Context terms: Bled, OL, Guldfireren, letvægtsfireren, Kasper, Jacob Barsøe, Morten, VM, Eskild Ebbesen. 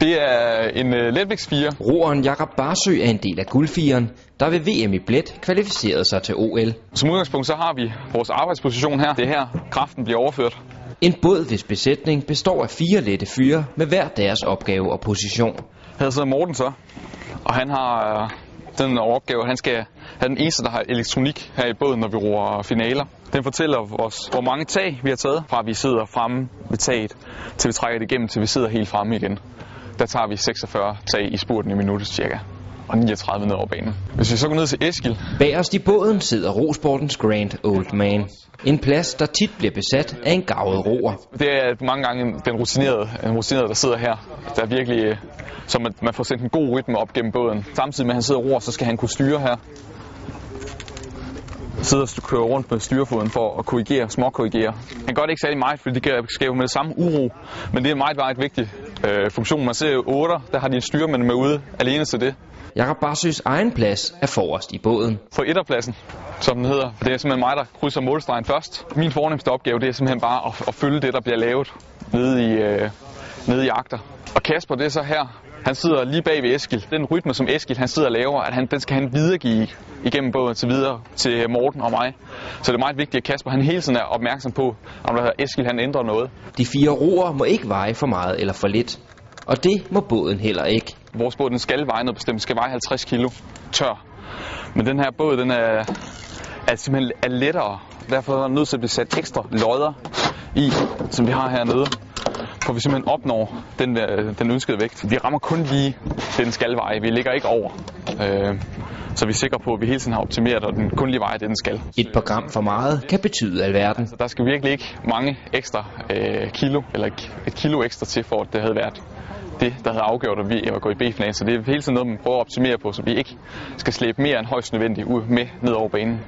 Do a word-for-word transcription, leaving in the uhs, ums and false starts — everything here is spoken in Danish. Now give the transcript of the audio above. Det er en letvægtsfirer. Roeren Jacob Barsøe er en del af Guldfireren, der ved V M i Bled kvalificerede sig til O L. Som udgangspunkt så har vi vores arbejdsposition her. Det her, kraften bliver overført. En båd hvis besætning består af fire lette fyre med hver deres opgave og position. Her sidder Morten så, og han har den opgave, at han skal have den eneste, der har elektronik her i båden, når vi roer finaler. Den fortæller os, hvor mange tag vi har taget, fra vi sidder fremme ved taget, til vi trækker det igennem, til vi sidder helt fremme igen. Der tager vi seksogfyrre tag i spurten i minuttet cirka, og niogtredive ned over banen. Hvis vi så går ned til Eskild. Bagerst i båden sidder rosportens Grand Old Man. En plads, der tit bliver besat af en garvet roer. Det er mange gange den rutinerede, en rutinerede, der sidder her. Der er virkelig, så man, man får sendt en god rytme op gennem båden. Samtidig med, at han sidder og roer, så skal han kunne styre her. Sidder og kører rundt med styrefoden for at korrigere, småkorrigere. Han gør det ikke særlig meget, fordi det kan skabe med det samme uro, men det er meget, meget vigtigt. Funktionen. Man ser otter, der har de en styrmand med ude alene til det. Jacob Barsøes egen plads er forrest i båden. På etterpladsen, som den hedder. Det er simpelthen mig, der krydser målstregen først. Min fornemmeste opgave, det er simpelthen bare at, at følge det, der bliver lavet nede i, øh, nede i agter. Og Kasper, det er så her. Han sidder lige bag ved Eskild. Den rytme, som Eskild han sidder og laver, at han, den skal han videregive igennem båden til videre til Morten og mig. Så det er meget vigtigt, at Kasper han hele tiden er opmærksom på, om der Eskild han ændrer noget. De fire roer må ikke veje for meget eller for lidt. Og det må båden heller ikke. Vores båd den skal veje noget bestemt. Den skal veje halvtreds kilo tør. Men den her båd den er, er simpelthen er lettere. Derfor er der nødt til at blive sat ekstra lodder i, som vi har hernede. For vi simpelthen opnår den, den ønskede vægt. Vi rammer kun lige den skal veje. Vi ligger ikke over. Øh, så vi er sikre på, at vi hele tiden har optimeret, og den kun lige vejer det, den skal. Et par gram for meget kan betyde alverden. Der skal virkelig ikke mange ekstra øh, kilo, eller et kilo ekstra til, for at det havde været det, der havde afgjort, at vi var gået i B-finalen. Så det er hele tiden noget, man prøver at optimere på, så vi ikke skal slæbe mere end højst nødvendigt ud med ned over banen.